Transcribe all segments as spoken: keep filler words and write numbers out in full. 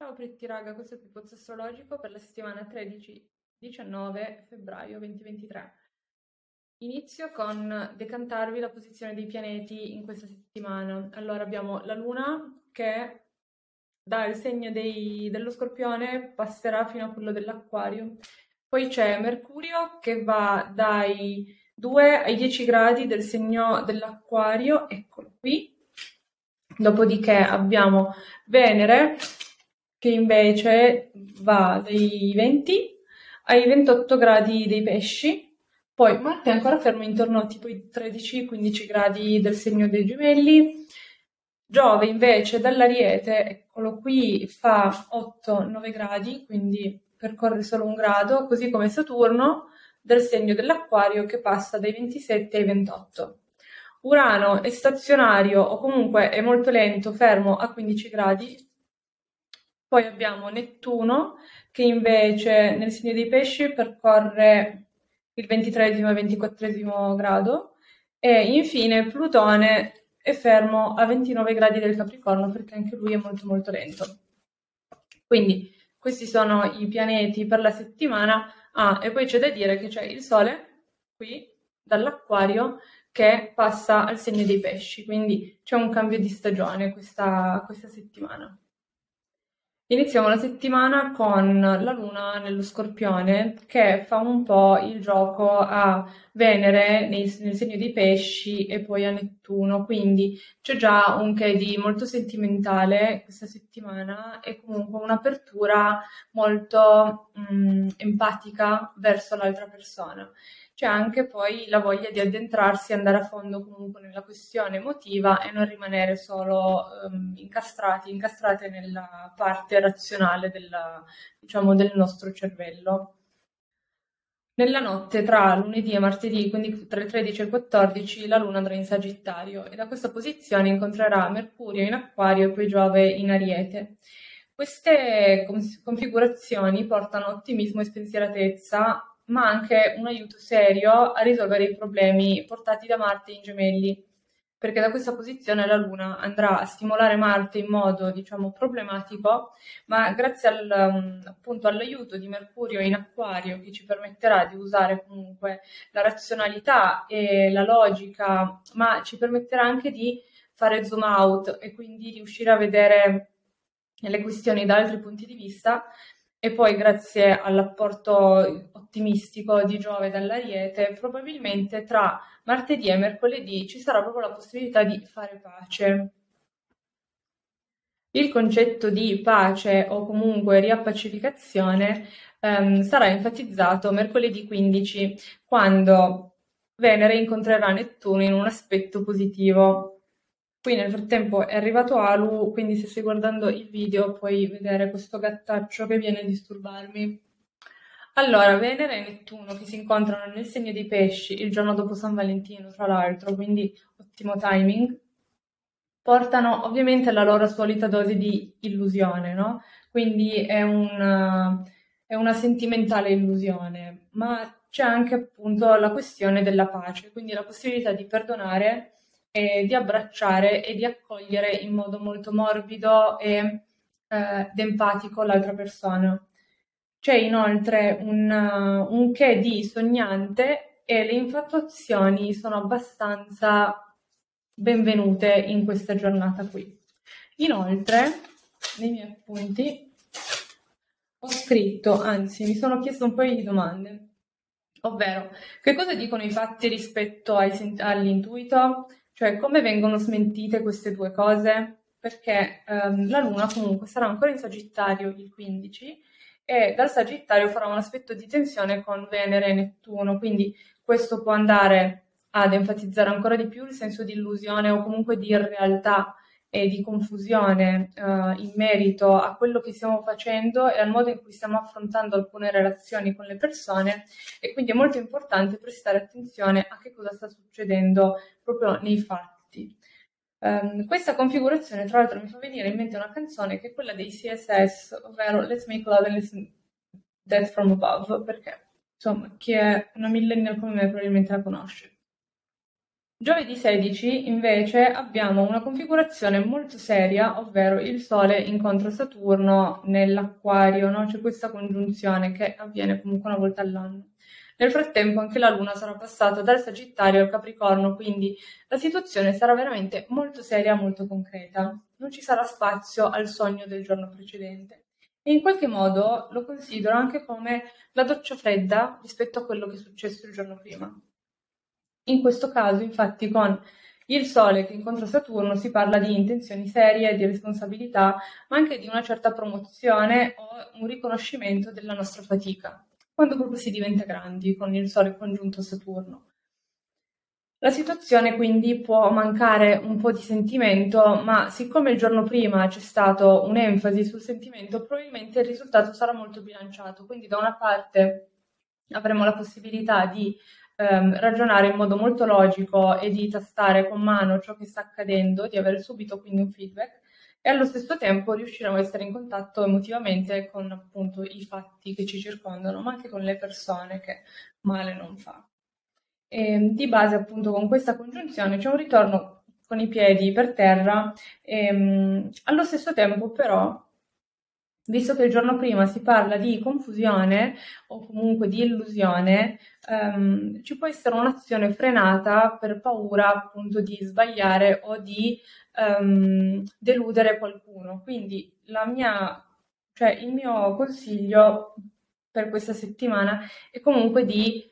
Ciao Pritti raga, questo è Pupo Zastrologico per la settimana tredici diciannove febbraio duemilaventitré. Inizio con decantarvi la posizione dei pianeti in questa settimana. Allora abbiamo la Luna che dal segno dei, dello Scorpione passerà fino a quello dell'Aquario. Poi c'è Mercurio che va dai due ai dieci gradi del segno dell'Aquario, eccolo qui. Dopodiché abbiamo Venere che invece va dai venti ai ventotto gradi dei Pesci, poi Marte è ancora fermo intorno a tipo i tredici quindici gradi del segno dei Gemelli, Giove invece dall'Ariete, eccolo qui, fa otto nove gradi, quindi percorre solo un grado, così come Saturno del segno dell'Acquario che passa dai ventisette ai ventotto. Urano è stazionario o comunque è molto lento, fermo a quindici gradi. Poi abbiamo Nettuno che invece nel segno dei Pesci percorre il ventitreesimo e ventiquattresimo grado e infine Plutone è fermo a ventinove gradi del Capricorno perché anche lui è molto molto lento. Quindi questi sono i pianeti per la settimana. Ah, e poi c'è da dire che c'è il Sole qui dall'Acquario che passa al segno dei Pesci, quindi c'è un cambio di stagione questa, questa settimana. Iniziamo la settimana con la Luna nello Scorpione che fa un po' il gioco a Venere nei, nel segno dei Pesci e poi a Nettuno, quindi c'è già un che di molto sentimentale questa settimana e comunque un'apertura molto mh, empatica verso l'altra persona. C'è anche poi la voglia di addentrarsi e andare a fondo comunque nella questione emotiva e non rimanere solo um, incastrati, incastrate nella parte razionale della, diciamo, del nostro cervello. Nella notte tra lunedì e martedì, quindi tra il tredici e il quattordici, la Luna andrà in Sagittario e da questa posizione incontrerà Mercurio in Acquario e poi Giove in Ariete. Queste configurazioni portano ottimismo e spensieratezza, ma anche un aiuto serio a risolvere i problemi portati da Marte in Gemelli, perché da questa posizione la Luna andrà a stimolare Marte in modo, diciamo, problematico, ma grazie al, appunto all'aiuto di Mercurio in Acquario, che ci permetterà di usare comunque la razionalità e la logica, ma ci permetterà anche di fare zoom out e quindi riuscire a vedere le questioni da altri punti di vista. E poi grazie all'apporto ottimistico di Giove dall'Ariete, probabilmente tra martedì e mercoledì ci sarà proprio la possibilità di fare pace. Il concetto di pace o comunque riappacificazione ehm, sarà enfatizzato mercoledì quindici, quando Venere incontrerà Nettuno in un aspetto positivo. Qui nel frattempo è arrivato Alu, quindi se stai guardando il video puoi vedere questo gattaccio che viene a disturbarmi. Allora, Venere e Nettuno che si incontrano nel segno dei Pesci il giorno dopo San Valentino, tra l'altro, quindi ottimo timing, portano ovviamente la loro solita dose di illusione, no? Quindi è una, è una sentimentale illusione, ma c'è anche appunto la questione della pace, quindi la possibilità di perdonare, e di abbracciare e di accogliere in modo molto morbido e eh, empatico l'altra persona. C'è inoltre un, uh, un che di sognante e le infatuazioni sono abbastanza benvenute in questa giornata qui. Inoltre, nei miei appunti ho scritto, anzi mi sono chiesto un paio di domande, ovvero che cosa dicono i fatti rispetto ai, all'intuito? Cioè, come vengono smentite queste due cose? Perché ehm, la Luna comunque sarà ancora in Sagittario il quindici e dal Sagittario farà un aspetto di tensione con Venere e Nettuno, quindi questo può andare ad enfatizzare ancora di più il senso di illusione o comunque di irrealtà e di confusione eh, in merito a quello che stiamo facendo e al modo in cui stiamo affrontando alcune relazioni con le persone, e quindi è molto importante prestare attenzione a che cosa sta succedendo proprio nei fatti. Um, questa configurazione tra l'altro mi fa venire in mente una canzone che è quella dei C S S, ovvero Let's Make Love and Listen to Death from Above, perché insomma chi è una millennial come me probabilmente la conosce. Giovedì sedici invece abbiamo una configurazione molto seria, ovvero il Sole incontra Saturno nell'Aquario, no? C'è questa congiunzione che avviene comunque una volta all'anno. Nel frattempo anche la Luna sarà passata dal Sagittario al Capricorno, quindi la situazione sarà veramente molto seria, molto concreta. Non ci sarà spazio al sogno del giorno precedente. E in qualche modo lo considero anche come la doccia fredda rispetto a quello che è successo il giorno prima. In questo caso, infatti, con il Sole che incontra Saturno si parla di intenzioni serie, di responsabilità, ma anche di una certa promozione o un riconoscimento della nostra fatica, quando proprio si diventa grandi con il Sole congiunto a Saturno. La situazione quindi può mancare un po' di sentimento, ma siccome il giorno prima c'è stato un'enfasi sul sentimento, probabilmente il risultato sarà molto bilanciato. Quindi da una parte avremo la possibilità di ehm, ragionare in modo molto logico e di tastare con mano ciò che sta accadendo, di avere subito quindi un feedback, e allo stesso tempo riusciremo a essere in contatto emotivamente con appunto i fatti che ci circondano, ma anche con le persone, che male non fa. E di base appunto con questa congiunzione c'è un ritorno con i piedi per terra, e, allo stesso tempo però, visto che il giorno prima si parla di confusione o comunque di illusione, ehm, ci può essere un'azione frenata per paura appunto di sbagliare o di ehm, deludere qualcuno. Quindi la mia, cioè il mio consiglio per questa settimana è comunque di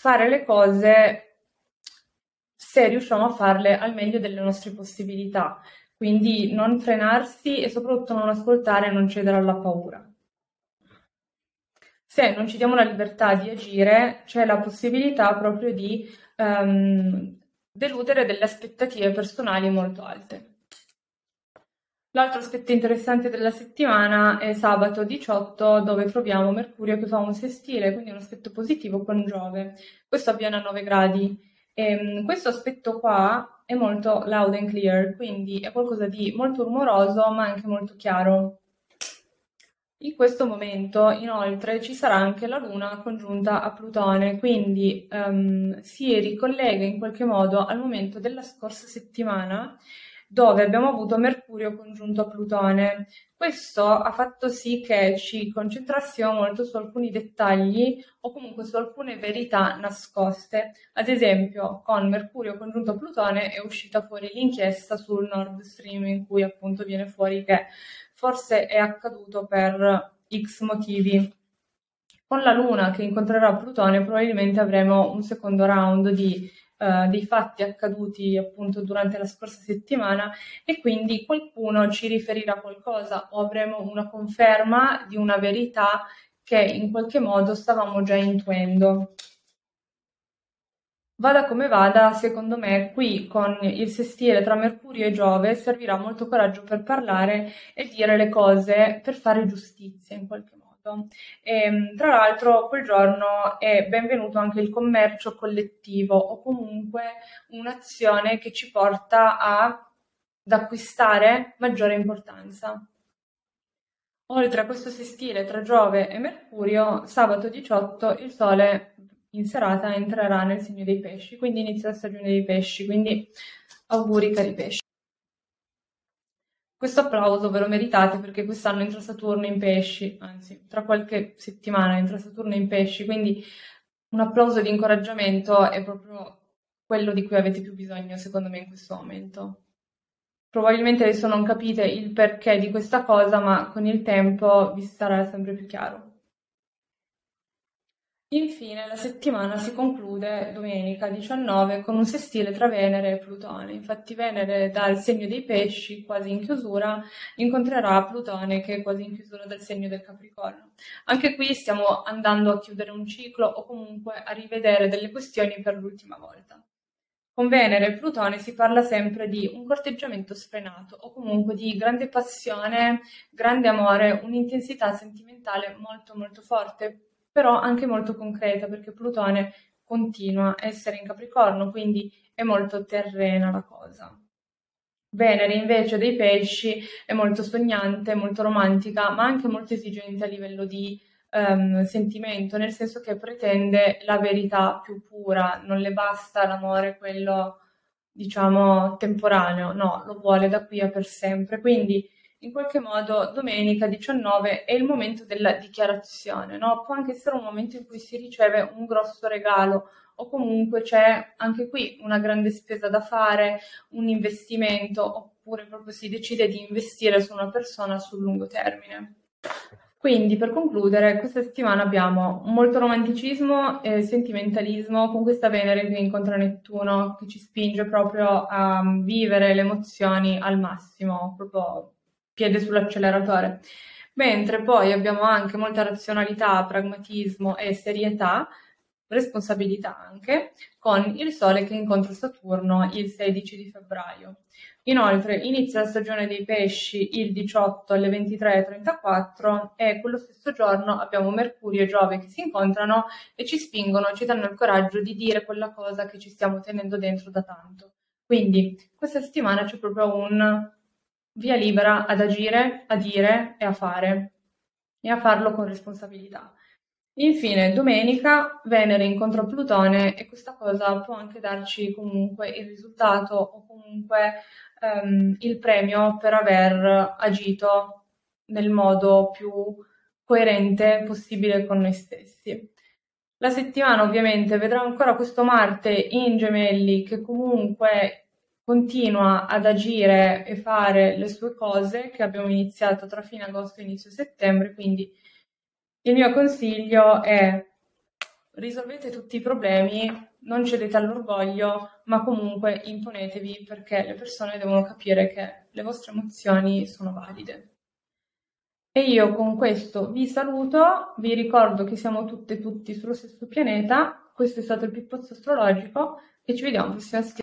fare le cose se riusciamo a farle al meglio delle nostre possibilità, quindi non frenarsi e soprattutto non ascoltare e non cedere alla paura. Se non ci diamo la libertà di agire, c'è la possibilità proprio di um, deludere delle aspettative personali molto alte. L'altro aspetto interessante della settimana è sabato diciotto, dove troviamo Mercurio che fa un sestile, quindi un aspetto positivo con Giove. Questo avviene a nove gradi. E questo aspetto qua è molto loud and clear, quindi è qualcosa di molto rumoroso ma anche molto chiaro. In questo momento, inoltre, ci sarà anche la Luna congiunta a Plutone, quindi um, si ricollega in qualche modo al momento della scorsa settimana, dove abbiamo avuto Mercurio congiunto a Plutone. Questo ha fatto sì che ci concentrassimo molto su alcuni dettagli o comunque su alcune verità nascoste. Ad esempio, con Mercurio congiunto a Plutone è uscita fuori l'inchiesta sul Nord Stream, in cui appunto viene fuori che forse è accaduto per X motivi. Con la Luna che incontrerà Plutone probabilmente avremo un secondo round di Uh, dei fatti accaduti appunto durante la scorsa settimana, e quindi qualcuno ci riferirà qualcosa o avremo una conferma di una verità che in qualche modo stavamo già intuendo. Vada come vada, secondo me qui con il sestile tra Mercurio e Giove servirà molto coraggio per parlare e dire le cose, per fare giustizia in qualche modo. E, tra l'altro, quel giorno è benvenuto anche il commercio collettivo o comunque un'azione che ci porta a, ad acquistare maggiore importanza. Oltre a questo sestile tra Giove e Mercurio, sabato diciotto il Sole in serata entrerà nel segno dei Pesci, quindi inizia la stagione dei Pesci, quindi auguri cari Pesci. Questo applauso ve lo meritate perché quest'anno entra Saturno in Pesci, anzi tra qualche settimana entra Saturno in Pesci, quindi un applauso di incoraggiamento è proprio quello di cui avete più bisogno secondo me in questo momento. Probabilmente adesso non capite il perché di questa cosa, ma con il tempo vi sarà sempre più chiaro. Infine la settimana si conclude domenica diciannove con un sestile tra Venere e Plutone. Infatti Venere dal segno dei Pesci, quasi in chiusura, incontrerà Plutone che è quasi in chiusura dal segno del Capricorno. Anche qui stiamo andando a chiudere un ciclo o comunque a rivedere delle questioni per l'ultima volta. Con Venere e Plutone si parla sempre di un corteggiamento sfrenato o comunque di grande passione, grande amore, un'intensità sentimentale molto molto forte, però anche molto concreta, perché Plutone continua a essere in Capricorno, quindi è molto terrena la cosa. Venere invece dei Pesci è molto sognante, molto romantica, ma anche molto esigente a livello di um, sentimento, nel senso che pretende la verità più pura, non le basta l'amore quello diciamo, temporaneo, no, lo vuole da qui a per sempre. Quindi, in qualche modo, domenica diciannove è il momento della dichiarazione, no? Può anche essere un momento in cui si riceve un grosso regalo, o comunque c'è anche qui una grande spesa da fare, un investimento, oppure proprio si decide di investire su una persona sul lungo termine. Quindi, per concludere, questa settimana abbiamo molto romanticismo e sentimentalismo con questa Venere che incontra Nettuno, che ci spinge proprio a vivere le emozioni al massimo, proprio piede sull'acceleratore. Mentre poi abbiamo anche molta razionalità, pragmatismo e serietà, responsabilità anche, con il Sole che incontra Saturno il sedici di febbraio. Inoltre inizia la stagione dei pesci il diciotto alle ventitré e trentaquattro e quello stesso giorno abbiamo Mercurio e Giove che si incontrano e ci spingono, ci danno il coraggio di dire quella cosa che ci stiamo tenendo dentro da tanto. Quindi questa settimana c'è proprio un via libera ad agire, a dire e a fare, e a farlo con responsabilità. Infine, domenica, Venere incontra Plutone e questa cosa può anche darci comunque il risultato o comunque ehm, il premio per aver agito nel modo più coerente possibile con noi stessi. La settimana ovviamente vedrà ancora questo Marte in Gemelli che comunque continua ad agire e fare le sue cose che abbiamo iniziato tra fine agosto e inizio settembre, quindi il mio consiglio è risolvete tutti i problemi, non cedete all'orgoglio, ma comunque imponetevi perché le persone devono capire che le vostre emozioni sono valide. E io con questo vi saluto, vi ricordo che siamo tutte e tutti sullo stesso pianeta, questo è stato il Pippo Zastrologico e ci vediamo prossima settimana.